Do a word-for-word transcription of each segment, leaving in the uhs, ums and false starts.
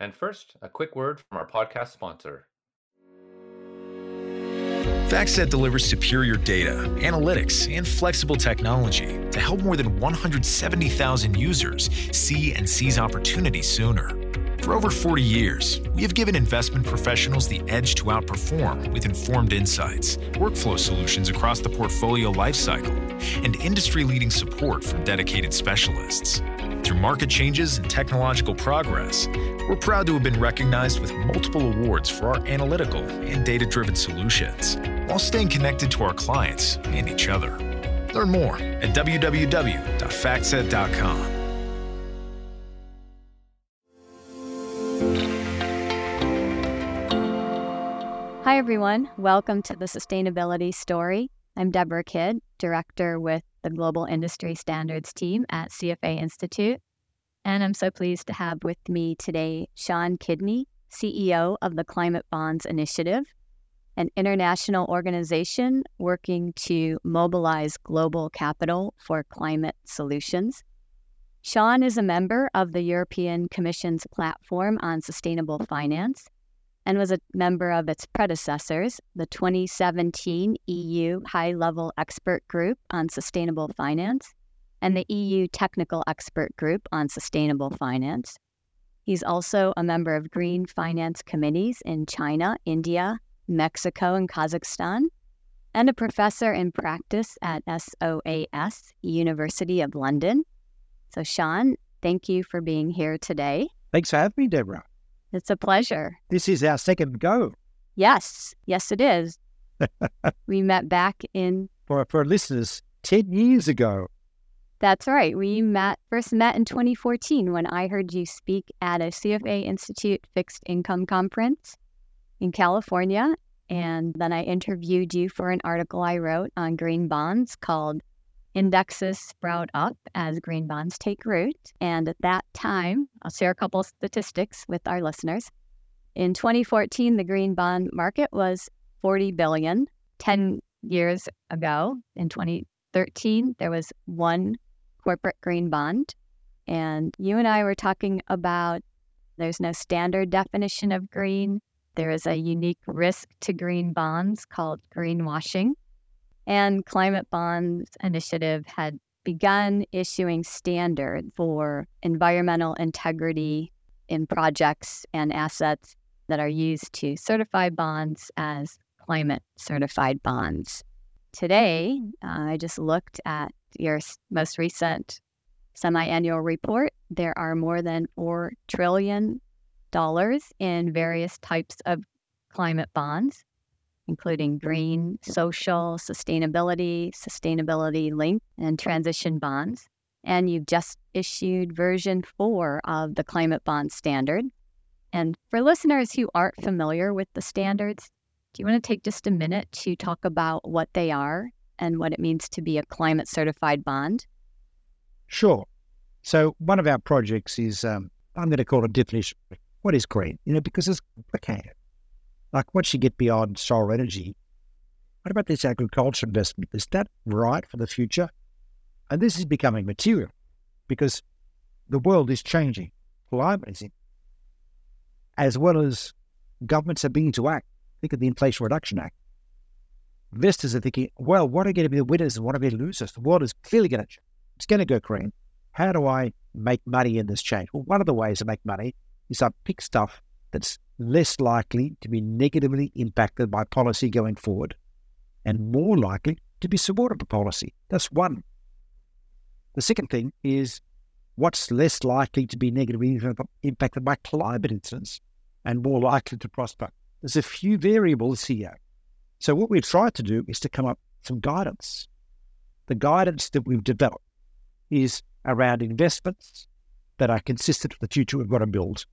And first, a quick word from our podcast sponsor. FactSet delivers superior data, analytics, and flexible technology to help more than one hundred seventy thousand users see and seize opportunities sooner. For over forty years, we have given investment professionals the edge to outperform with informed insights, workflow solutions across the portfolio lifecycle, and industry-leading support from dedicated specialists. Through market changes and technological progress, we're proud to have been recognized with multiple awards for our analytical and data-driven solutions, while staying connected to our clients and each other. Learn more at w w w dot factset dot com. Hi everyone, welcome to The Sustainability Story. I'm Deborah Kidd, Director with the Global Industry Standards team at C F A Institute. And I'm so pleased to have with me today Sean Kidney, C E O of the Climate Bonds Initiative, an international organization working to mobilize global capital for climate solutions. Sean is a member of the European Commission's platform on sustainable finance, and was a member of its predecessors, the twenty seventeen E U High-Level Expert Group on Sustainable Finance and the E U Technical Expert Group on Sustainable Finance. He's also a member of green finance committees in China, India, Mexico, and Kazakhstan, and a professor in practice at S O A S, University of London. So Sean, thank you for being here today. Thanks for having me, Deborah. It's a pleasure. This is our second go. Yes. Yes, it is. We met back in... For, for our listeners, ten years ago. That's right. We met first met in twenty fourteen when I heard you speak at a C F A Institute fixed income conference in California. And then I interviewed you for an article I wrote on green bonds called Indexes Sprout Up as Green Bonds Take Root. And at that time, I'll share a couple of statistics with our listeners. In twenty fourteen, the green bond market was forty billion dollars. ten years ago, in twenty thirteen, there was one corporate green bond. And you and I were talking about there's no standard definition of green. There is a unique risk to green bonds called greenwashing. And Climate Bonds Initiative had begun issuing standards for environmental integrity in projects and assets that are used to certify bonds as climate certified bonds. Today, uh, I just looked at your most recent semi-annual report. There are more than four trillion dollars in various types of climate bonds, including green, social, sustainability, sustainability-linked, and transition bonds. And you've just issued version four of the Climate Bonds Standard. And for listeners who aren't familiar with the standards, do you want to take just a minute to talk about what they are and what it means to be a climate-certified bond? Sure. So one of our projects is, um, I'm going to call it a definition. What is green? You know, because it's complicated. Like once you get beyond solar energy, what about this agriculture investment? Is that right for the future? And this is becoming material because the world is changing. Climate is in. As well as governments are beginning to act. Think of the Inflation Reduction Act. Investors are thinking, well, what are going to be the winners and what are going to be the losers? The world is clearly going to change. It's going to go green. How do I make money in this change? Well, one of the ways to make money is I pick stuff that's less likely to be negatively impacted by policy going forward and more likely to be supported by policy. That's one. The second thing is what's less likely to be negatively impacted by climate incidents and more likely to prosper. There's a few variables here. So what we've tried to do is to come up with some guidance. The guidance that we've developed is around investments that are consistent with the future we've got to build.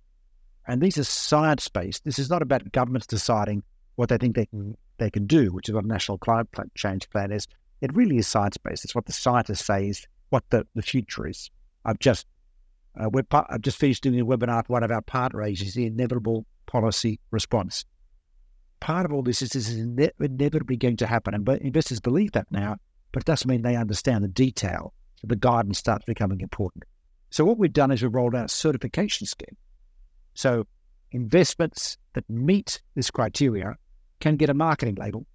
And these are science-based. This is not about governments deciding what they think they can, they can do, which is what a national climate change plan is. It really is science-based. It's what the scientists say is what the, the future is. I've just uh, we're part, I've just finished doing a webinar for one of our partner agencies, the Inevitable Policy Response. Part of all this is this is ine- inevitably going to happen, and investors believe that now, but it doesn't mean they understand the detail. So the guidance starts becoming important. So what we've done is we've rolled out a certification scheme. So investments that meet this criteria can get a marketing label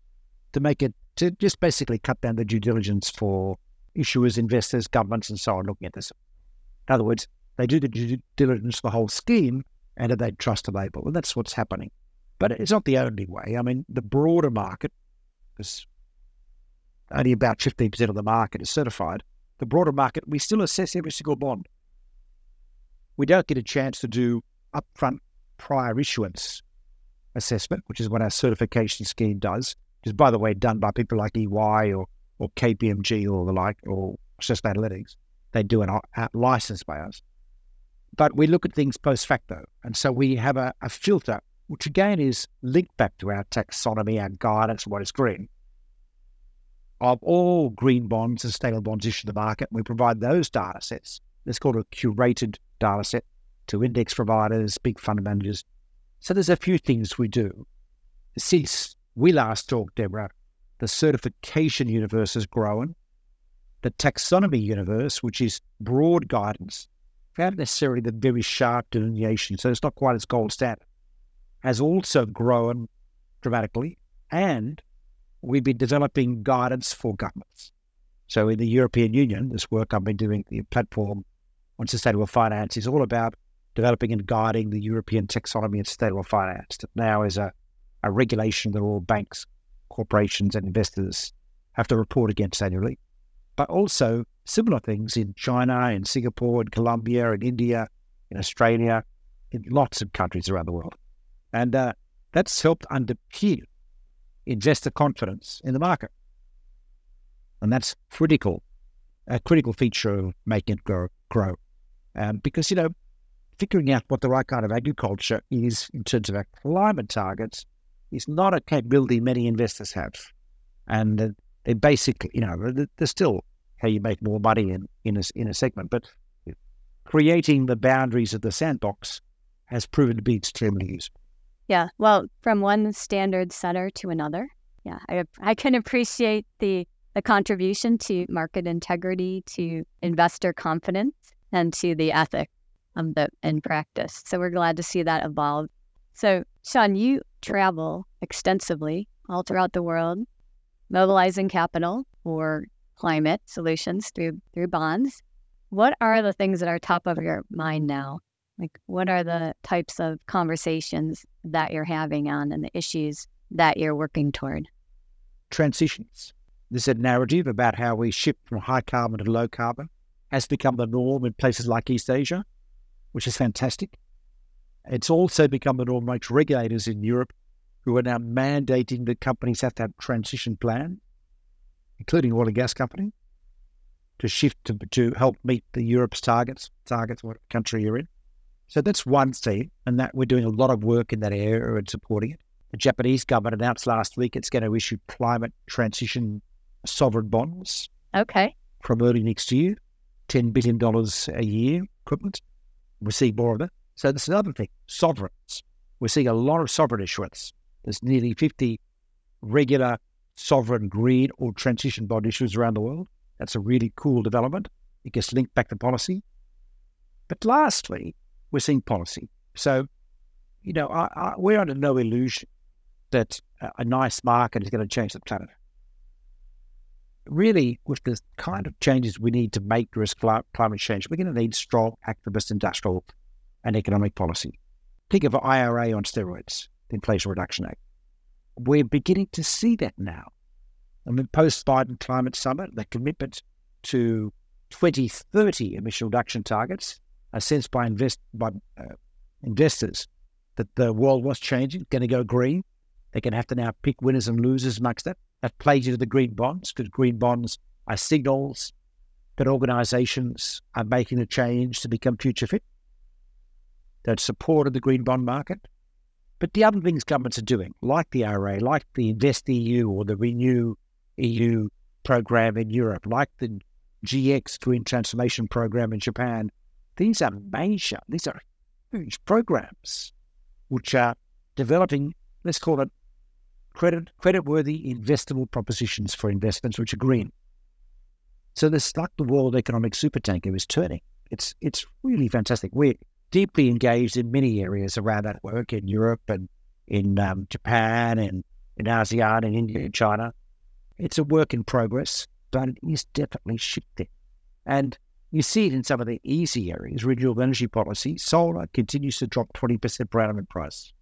to make it, to just basically cut down the due diligence for issuers, investors, governments, and so on looking at this. In other words, they do the due diligence for the whole scheme, and they trust the label, and that's what's happening. But it's not the only way. I mean, the broader market, because only about fifteen percent of the market is certified, the broader market, we still assess every single bond. We don't get a chance to do upfront prior issuance assessment, which is what our certification scheme does, which is, by the way, done by people like E Y or or K P M G or the like, or just analytics. They do an out licensed by us. But we look at things post facto. And so we have a, a filter, which again is linked back to our taxonomy, our guidance, what is green. Of all green bonds and sustainable bonds issued to the market, we provide those data sets. It's called a curated data set to index providers, big fund managers. So there's a few things we do. Since we last talked, Deborah, the certification universe has grown. The taxonomy universe, which is broad guidance, not necessarily the very sharp delineation, so it's not quite as gold standard, has also grown dramatically. And we've been developing guidance for governments. So in the European Union, this work I've been doing, the platform on sustainable finance, is all about developing and guiding the European taxonomy and sustainable finance. That now is a, a regulation that all banks, corporations and investors have to report against annually. But also similar things in China, in Singapore, in Colombia, in India, in Australia, in lots of countries around the world. And uh, that's helped underpin investor confidence in the market. And that's critical, a critical feature of making it grow. grow. Um, because, you know, figuring out what the right kind of agriculture is in terms of our climate targets is not a capability many investors have. And uh, they basically, you know, they're still how you make more money in, in, a, in a segment. But creating the boundaries of the sandbox has proven to be extremely useful. Yeah, well, from one standard setter to another. Yeah, I, I can appreciate the, the contribution to market integrity, to investor confidence, and to the ethics of the, in practice. So we're glad to see that evolve. So, Sean, you travel extensively all throughout the world, mobilizing capital for climate solutions through through bonds. What are the things that are top of your mind now? Like, what are the types of conversations that you're having on and the issues that you're working toward? Transitions. There's a narrative about how we shift from high carbon to low carbon has become the norm in places like East Asia, which is fantastic. It's also become the norm amongst regulators in Europe who are now mandating that companies have to have a transition plan, including oil and gas companies, to shift to, to help meet the Europe's targets, targets what country you're in. So that's one theme, and that we're doing a lot of work in that area and supporting it. The Japanese government announced last week it's going to issue climate transition sovereign bonds. Okay. From early next year, ten billion dollars a year equivalent. We're seeing more of that. So that's another thing, sovereigns. We're seeing a lot of sovereign issuance. There's nearly fifty regular sovereign green or transition bond issues around the world. That's a really cool development. It gets linked back to policy. But lastly, we're seeing policy. So, you know, I, I, we're under no illusion that a, a nice market is going to change the planet. Really, with the kind of changes we need to make to risk climate change, we're going to need strong activist, industrial and economic policy. Think of I R A on steroids. The Inflation Reduction Act. We're beginning to see that now. I mean, post-Biden Climate Summit, the commitment to twenty thirty emission reduction targets, a sense by, invest, by uh, investors that the world was changing, going to go green. They're going to have to now pick winners and losers amongst that. That plays into the green bonds, because green bonds are signals that organisations are making a change to become future fit. That supported the green bond market. But the other things governments are doing, like the I R A, like the InvestEU or the Renew E U program in Europe, like the G X Green Transformation program in Japan, these are major, these are huge programs which are developing, let's call it credit, credit-worthy investable propositions for investments which are green. So this, like the world economic supertanker is turning. It's it's really fantastic. We're deeply engaged in many areas around that work in Europe and in um, Japan and in ASEAN and India and China. It's a work in progress, but it is definitely shifting. And you see it in some of the easy areas. Renewable energy policy, solar continues to drop twenty percent per annum in price.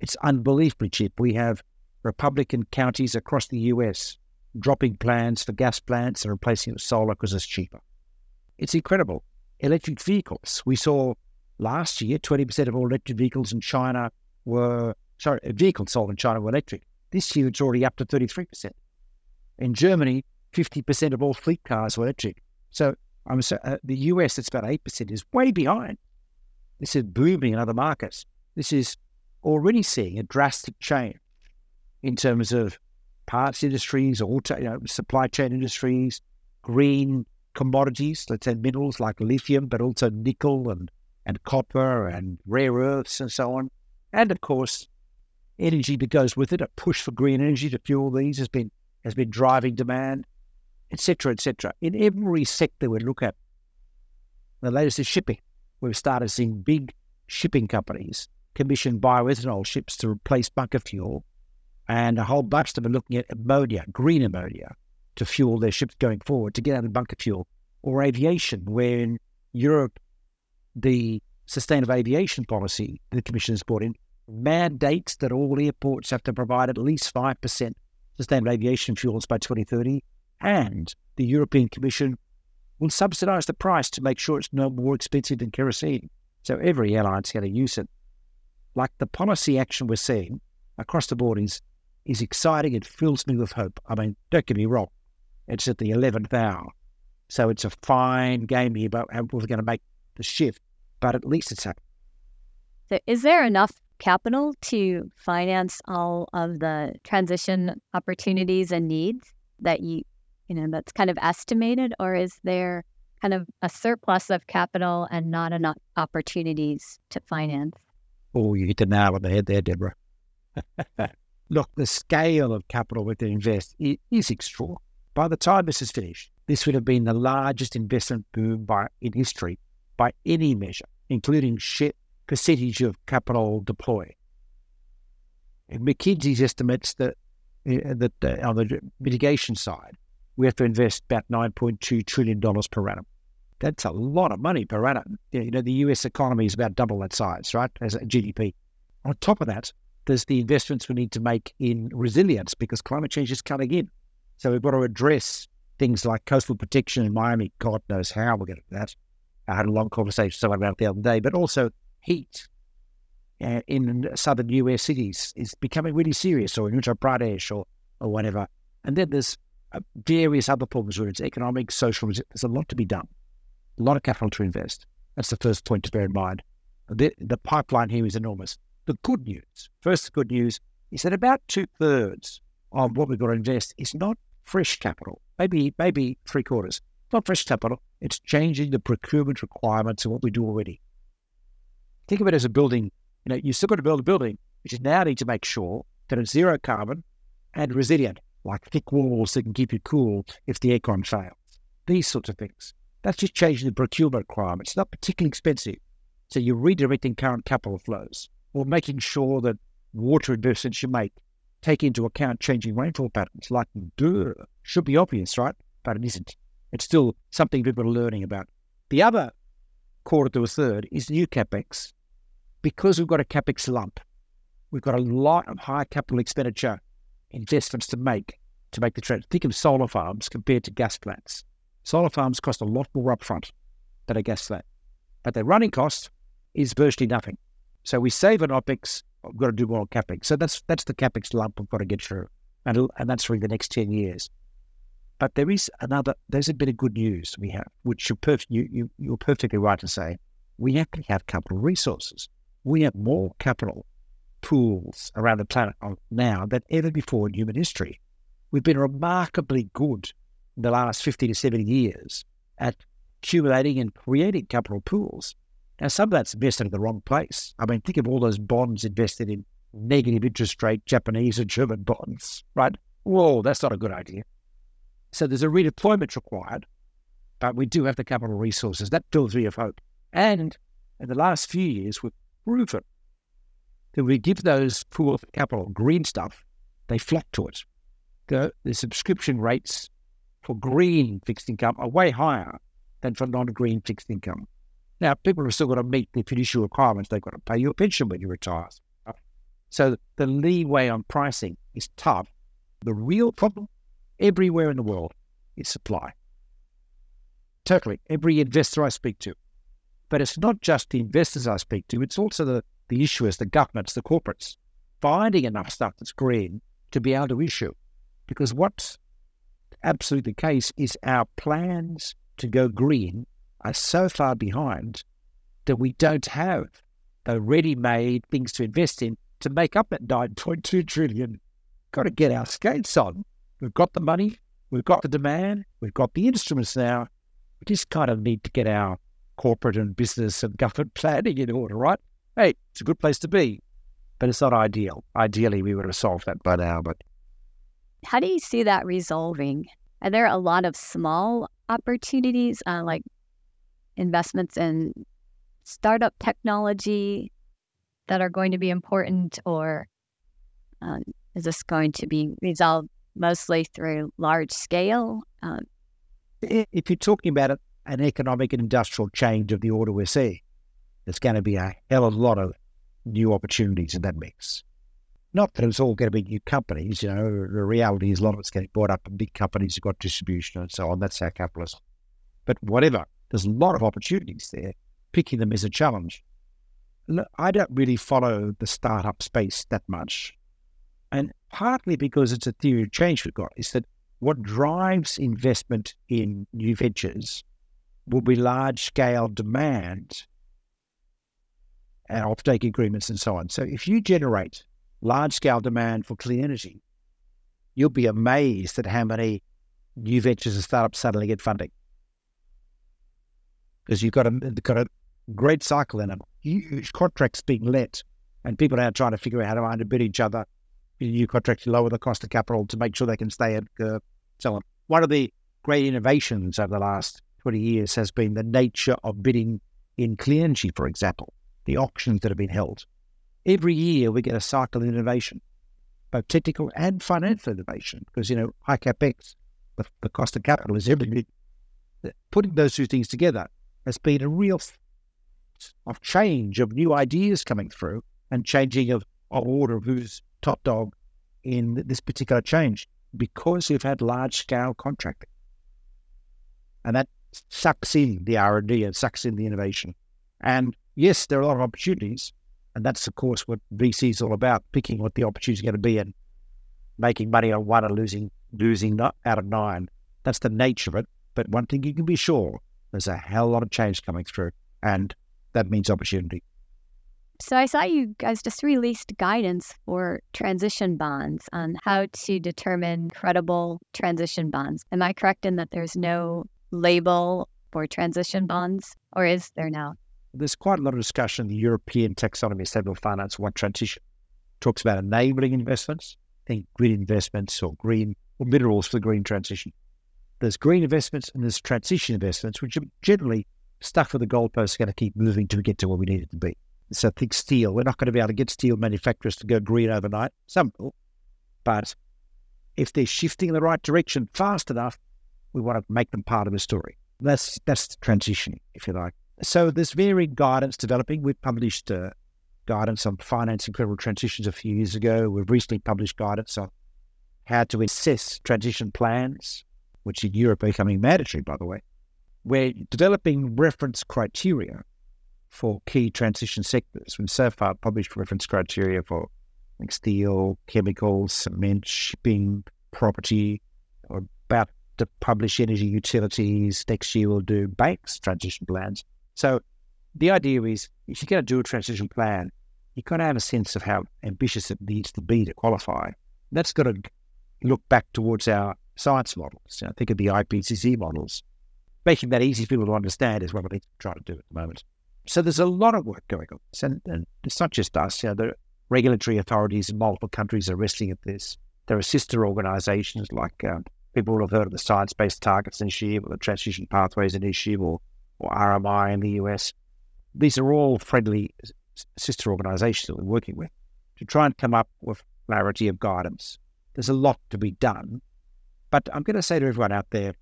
It's unbelievably cheap. We have Republican counties across the U S dropping plans for gas plants and replacing it with solar because it's cheaper. It's incredible. Electric vehicles. We saw last year twenty percent of all electric vehicles in China were, sorry, vehicles sold in China were electric. This year it's already up to thirty-three percent. In Germany, fifty percent of all fleet cars were electric. So I'm so, uh, the U S, it's about eight percent, is way behind. This is booming in other markets. This is already seeing a drastic change in terms of parts industries, auto, you know, supply chain industries, green commodities, let's say minerals like lithium, but also nickel and, and copper and rare earths and so on. And of course, energy that goes with it, a push for green energy to fuel these has been has been driving demand, et cetera, et cetera. In every sector we look at, the latest is shipping. We've started seeing big shipping companies commission bioethanol ships to replace bunker fuel, and a whole bunch of them are looking at ammonia, green ammonia, to fuel their ships going forward, to get out of bunker fuel. Or aviation, where in Europe, the Sustainable Aviation Policy the Commission has brought in mandates that all airports have to provide at least five percent sustainable aviation fuels by twenty thirty, and the European Commission will subsidise the price to make sure it's no more expensive than kerosene. So every airline's going to use it. Like the policy action we're seeing across the board is, is exciting. It fills me with hope. I mean, don't get me wrong. It's at the eleventh hour. So it's a fine game here about how we're going to make the shift, but at least it's happening. So is there enough capital to finance all of the transition opportunities and needs that you, you know, that's kind of estimated, or is there kind of a surplus of capital and not enough opportunities to finance? Oh, you hit the nail on the head there, Deborah. Look, the scale of capital we can invest is extraordinary. By the time this is finished, this would have been the largest investment boom by, in history by any measure, including share, percentage of capital deployed. And McKinsey's estimates that, uh, that uh, on the mitigation side, we have to invest about nine point two trillion dollars per annum. That's a lot of money per annum. You know, the U S economy is about double that size, right, as a G D P. On top of that, there's the investments we need to make in resilience because climate change is coming in. So we've got to address things like coastal protection in Miami. God knows how we're going to do that. I had a long conversation with someone about it the other day, but also heat uh, in southern U S cities is becoming really serious, or in Uttar Pradesh or, or whatever. And then there's uh, various other problems where it's economic, social. There's a lot to be done, a lot of capital to invest. That's the first point to bear in mind. The, the pipeline here is enormous. The good news, first the good news, is that about two-thirds of what we've got to invest is not fresh capital, maybe maybe three-quarters. Not fresh capital, it's changing the procurement requirements of what we do already. Think of it as a building. You know, you've still got to build a building, which you now need to make sure that it's zero carbon and resilient, like thick walls that can keep you cool if the aircon fails. These sorts of things. That's just changing the procurement requirements. It's not particularly expensive. So you're redirecting current capital flows, or making sure that water investments you make take into account changing rainfall patterns, like duh, should be obvious, right? But it isn't. It's still something people are learning about. The other quarter to a third is new CapEx. Because we've got a CapEx lump, we've got a lot of high capital expenditure investments to make to make the trend. Think of solar farms compared to gas plants. Solar farms cost a lot more upfront than a gas plant, but their running cost is virtually nothing. So we save on OpEx, we've got to do more on CapEx. So that's that's the CapEx lump we've got to get through. And, and that's really the next ten years. But there is another, there's a bit of good news we have, which you're, perf- you, you, you're perfectly right to say, we actually have capital resources. We have more capital pools around the planet now than ever before in human history. We've been remarkably good in the last fifty to seventy years at accumulating and creating capital pools. Now, some of that's invested in the wrong place. I mean, think of all those bonds invested in negative interest rate Japanese and German bonds, right? Whoa, that's not a good idea. So there's a redeployment required, but we do have the capital resources. That fills me with hope. And in the last few years, we've proven that we give those pool of capital green stuff, they flock to it. The, the subscription rates for green fixed income are way higher than for non-green fixed income. Now, people have still got to meet the fiduciary requirements. They've got to pay you a pension when you retire. So the leeway on pricing is tough. The real problem everywhere in the world is supply. Totally. Every investor I speak to. But it's not just the investors I speak to. It's also the, the issuers, the governments, the corporates, finding enough stuff that's green to be able to issue. Because what's absolutely the case is our plans to go green are so far behind that we don't have the ready-made things to invest in to make up that nine point two trillion. Got to get our skates on. We've got the money. We've got the demand. We've got the instruments now. We just kind of need to get our corporate and business and government planning in order, right? Hey, it's a good place to be, but it's not ideal. Ideally, we would have solved that by now. But how do you see that resolving? Are there a lot of small opportunities, uh, like investments in startup technology that are going to be important, or uh, is this going to be resolved mostly through large scale? Um, if you're talking about an economic and industrial change of the order we're seeing, there's going to be a hell of a lot of new opportunities in that mix. Not that it's all going to be new companies, you know, the reality is a lot of it's getting bought up and big companies have got distribution and so on. That's how capitalism. But whatever, there's a lot of opportunities there. Picking them is a challenge. Look, I don't really follow the startup space that much. And partly because it's a theory of change we've got, is that what drives investment in new ventures will be large-scale demand and offtake agreements and so on. So if you generate large-scale demand for clean energy, you'll be amazed at how many new ventures and startups suddenly get funding. Because you've got a, got a great cycle in it, huge contracts being let, and people are trying to figure out how to underbid each other. New contracts lower the cost of capital to make sure they can stay at uh, so on. One of the great innovations over the last twenty years has been the nature of bidding in clean energy, for example, the auctions that have been held. Every year we get a cycle of innovation, both technical and financial innovation, because, you know, high capex, the, the cost of capital is everything. Putting those two things together has been a real of change of new ideas coming through and changing of, of order of who's top dog in this particular change, because we've had large-scale contracting. And that sucks in the R and D and sucks in the innovation. And yes, there are a lot of opportunities, and that's, of course, what V C is all about, picking what the opportunity is going to be and making money on one and losing, losing out of nine. That's the nature of it. But one thing you can be sure, there's a hell of a lot of change coming through, and that means opportunity. So I saw you guys just released guidance for transition bonds on how to determine credible transition bonds. Am I correct in that there's no label for transition bonds, or is there now? There's quite a lot of discussion in the European taxonomy, stable finance, what transition. Talks about enabling investments, think green investments or green or minerals for the green transition. There's green investments and there's transition investments, which are generally stuff with the goalposts going to keep moving to get to where we need it to be. So think steel. We're not going to be able to get steel manufacturers to go green overnight. Some will. But if they're shifting in the right direction fast enough, we want to make them part of the story. That's that's the transition, if you like. So there's varying guidance developing. We've published uh, guidance on financing credible transitions a few years ago. We've recently published guidance on how to assess transition plans, which in Europe are becoming mandatory, by the way. We're developing reference criteria for key transition sectors. We've so far published reference criteria for like steel, chemicals, cement, shipping, property. We're about to publish energy utilities. Next year we'll do banks transition plans. So the idea is, if you're going to do a transition plan, you've got to have a sense of how ambitious it needs to be to qualify. That's got to look back towards our science models. You know, think of the I P C C models. Making that easy for people to understand is what we're trying to do at the moment. So there's a lot of work going on. And, and it's not just us. You know, the regulatory authorities in multiple countries are wrestling at this. There are sister organisations like um, people will have heard of the Science-Based Targets Initiative or the Transition Pathways Initiative or, or R M I in the U S. these are all friendly sister organisations that we're working with, to try and come up with clarity of guidance. There's a lot to be done, but I'm going to say to everyone out there,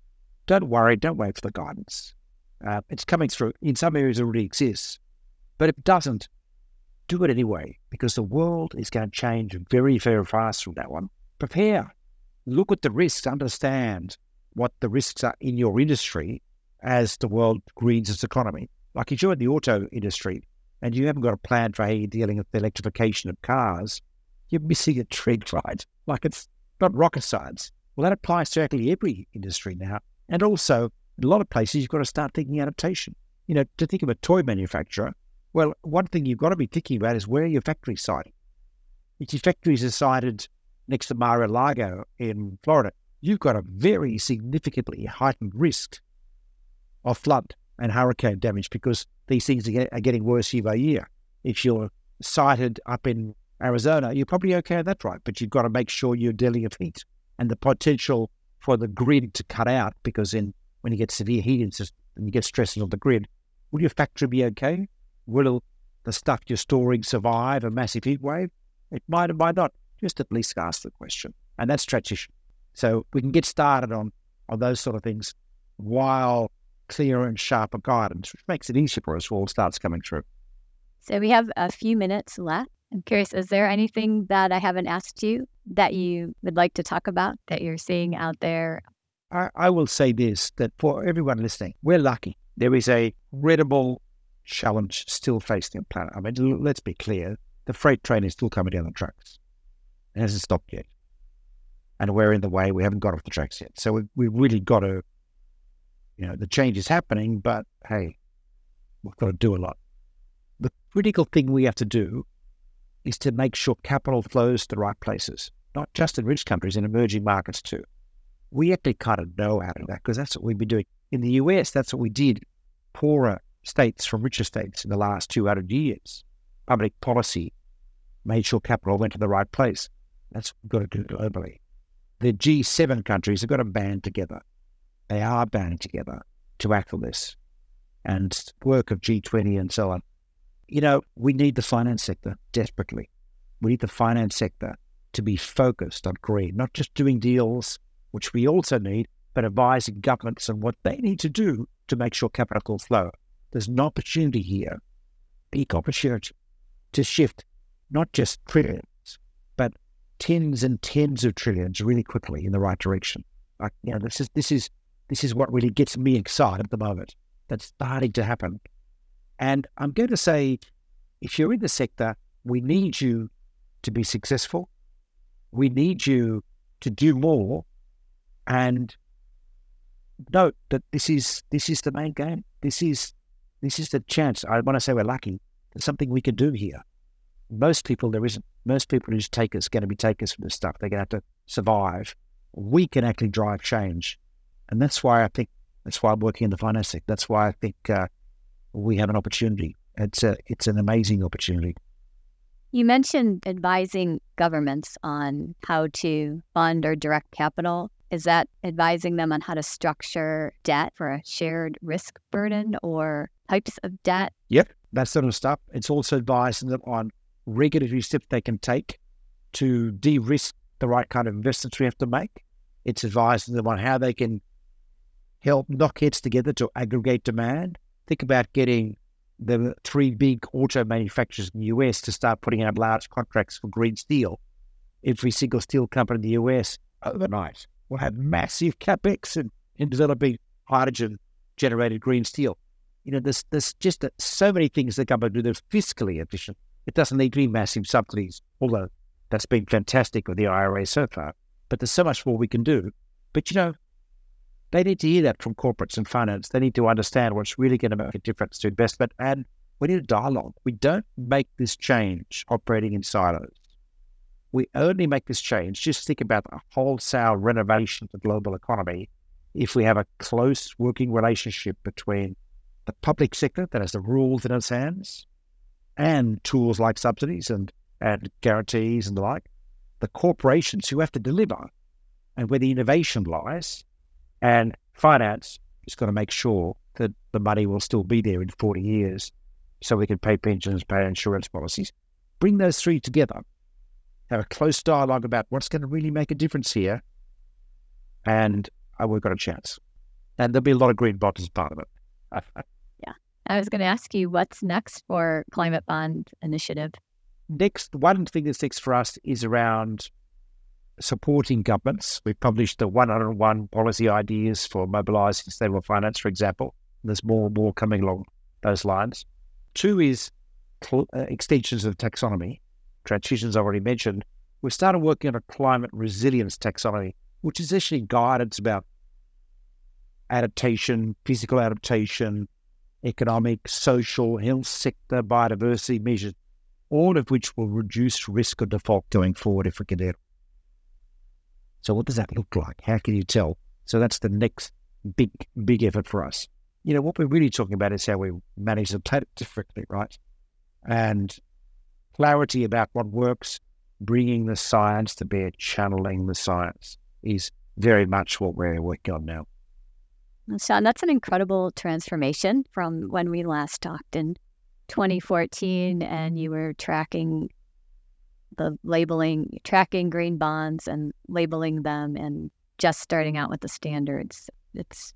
don't worry, don't wait for the guidance. Uh, it's coming through. In some areas it already exists, but if it doesn't, do it anyway, because the world is going to change very, very fast from that one. Prepare. Look at the risks. Understand what the risks are in your industry as the world greens its economy. Like if you're in the auto industry and you haven't got a plan for how you're dealing with the electrification of cars, you're missing a trick, right? Like it's not rocket science. Well, that applies to actually every industry now. And also, in a lot of places, you've got to start thinking adaptation. You know, to think of a toy manufacturer, well, one thing you've got to be thinking about is where your factory sited. If your factories are sited next to Mar-a-Lago in Florida, you've got a very significantly heightened risk of flood and hurricane damage because these things are getting worse year by year. If you're sited up in Arizona, you're probably okay on that, right? But you've got to make sure you're dealing with heat and the potential for the grid to cut out, because in, when you get severe heat incidents and you get stresses on the grid, will your factory be okay? Will the stuff you're storing survive a massive heat wave? It might or might not. Just at least ask the question. And that's transition. So we can get started on, on those sort of things while clearer and sharper guidance, which makes it easier for us all, starts coming through. So we have a few minutes left. I'm curious, is there anything that I haven't asked you that you would like to talk about that you're seeing out there? I, I will say this, that for everyone listening, we're lucky. There is a credible challenge still facing the planet. I mean, l- let's be clear, the freight train is still coming down the tracks. It hasn't stopped yet. And we're in the way, we haven't got off the tracks yet. So we've, we've really got to, you know, the change is happening, but hey, we've got to do a lot. The critical thing we have to do is to make sure capital flows to the right places, not just in rich countries, in emerging markets too. We actually kind of know how to do that because that's what we've been doing. In the U S, that's what we did. Poorer states from richer states in the last two hundred years. Public policy made sure capital went to the right place. That's what we've got to do globally. The G seven countries have got to band together. They are banding together to act on this. And the work of G twenty and so on. You know, we need the finance sector desperately. We need the finance sector to be focused on green, not just doing deals, which we also need, but advising governments on what they need to do to make sure capital flow. There's an opportunity here, big opportunity, to shift not just trillions, but tens and tens of trillions really quickly in the right direction. Like, you know, this is this is this is what really gets me excited at the moment. That's starting to happen. And I'm going to say, if you're in the sector, we need you to be successful. We need you to do more. And note that this is this is the main game. This is this is the chance. I want to say we're lucky. There's something we can do here. Most people, there isn't. Most people who's takers going to be takers for this stuff. They're going to have to survive. We can actually drive change. And that's why I think, that's why I'm working in the finance sector. That's why I think... Uh, we have an opportunity. It's a, it's an amazing opportunity. You mentioned advising governments on how to fund or direct capital. Is that advising them on how to structure debt for a shared risk burden or types of debt? Yep, that sort of stuff. It's also advising them on regulatory steps they can take to de-risk the right kind of investments we have to make. It's advising them on how they can help knock heads together to aggregate demand. Think about getting the three big auto manufacturers in the U S to start putting out large contracts for green steel. Every single steel company in the U S overnight will have massive capex in, in developing hydrogen-generated green steel. You know, there's, there's just a, so many things that come and do. That's fiscally efficient. It doesn't need to be massive subsidies, although that's been fantastic with the I R A so far. But there's so much more we can do. But, you know, they need to hear that from corporates and finance. They need to understand what's really going to make a difference to investment. And we need a dialogue. We don't make this change operating in silos. We only make this change. Just think about a wholesale renovation of the global economy if we have a close working relationship between the public sector that has the rules in its hands and tools like subsidies and, and guarantees and the like, the corporations who have to deliver and where the innovation lies, and finance is going to make sure that the money will still be there in forty years so we can pay pensions, pay insurance policies. Bring those three together, have a close dialogue about what's going to really make a difference here, and oh, we've got a chance. And there'll be a lot of green bonds as part of it. Yeah. I was going to ask you, what's next for Climate Bond Initiative? Next, one thing that's next for us is around supporting governments. We've published the one oh one policy ideas for mobilising sustainable finance, for example. There's more and more coming along those lines. Two is cl- uh, extensions of taxonomy. Transitions I've already mentioned. We've started working on a climate resilience taxonomy, which is essentially guidance about adaptation, physical adaptation, economic, social, health sector, biodiversity measures, all of which will reduce risk of default going forward if we can do it. So what does that look like? How can you tell? So that's the next big, big effort for us. You know, what we're really talking about is how we manage the planet differently, right? And clarity about what works, bringing the science to bear, channeling the science is very much what we're working on now. Sean, that's an incredible transformation from when we last talked in twenty fourteen, and you were tracking the labeling, tracking green bonds and labeling them and just starting out with the standards. It's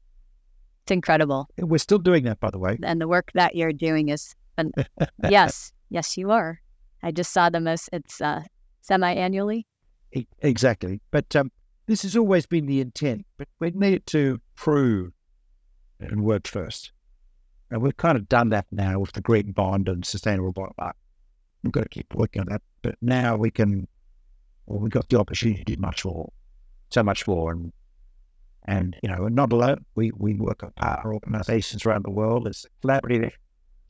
it's incredible. We're still doing that, by the way. And the work that you're doing is, an, yes, yes, you are. I just saw the most, it's uh, semi-annually. Exactly. But um, this has always been the intent, but we needed to prove and work first. And we've kind of done that now with the green bond and sustainable bond market. We've got to keep working on that. But now we can, well, we've got the opportunity to do much more, so much more. And, and you know, we're not alone. We, we work with our organizations around the world. It's collaborative. There's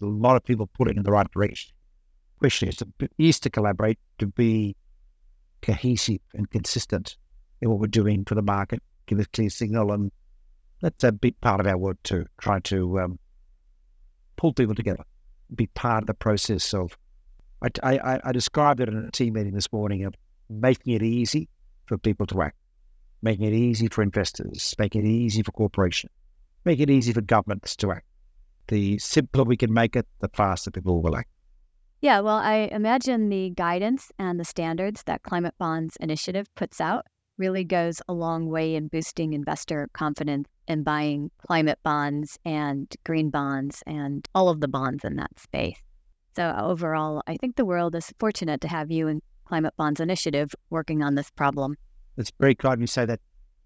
a lot of people putting in the right direction. The question is to, is to collaborate, to be cohesive and consistent in what we're doing for the market, give a clear signal, and that's a big part of our work too, trying to um, pull people together, be part of the process of, I, I, I described it in a team meeting this morning, of making it easy for people to act, making it easy for investors, making it easy for corporations, making it easy for governments to act. The simpler we can make it, the faster people will act. Yeah, well, I imagine the guidance and the standards that Climate Bonds Initiative puts out really goes a long way in boosting investor confidence in buying climate bonds and green bonds and all of the bonds in that space. So overall, I think the world is fortunate to have you and Climate Bonds Initiative working on this problem. It's very glad you say that.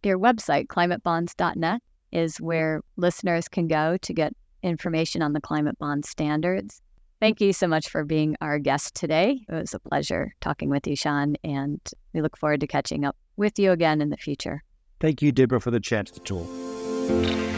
Your website, climate bonds dot net, is where listeners can go to get information on the climate bond standards. Thank you so much for being our guest today. It was a pleasure talking with you, Sean, and we look forward to catching up with you again in the future. Thank you, Deborah, for the chance to talk.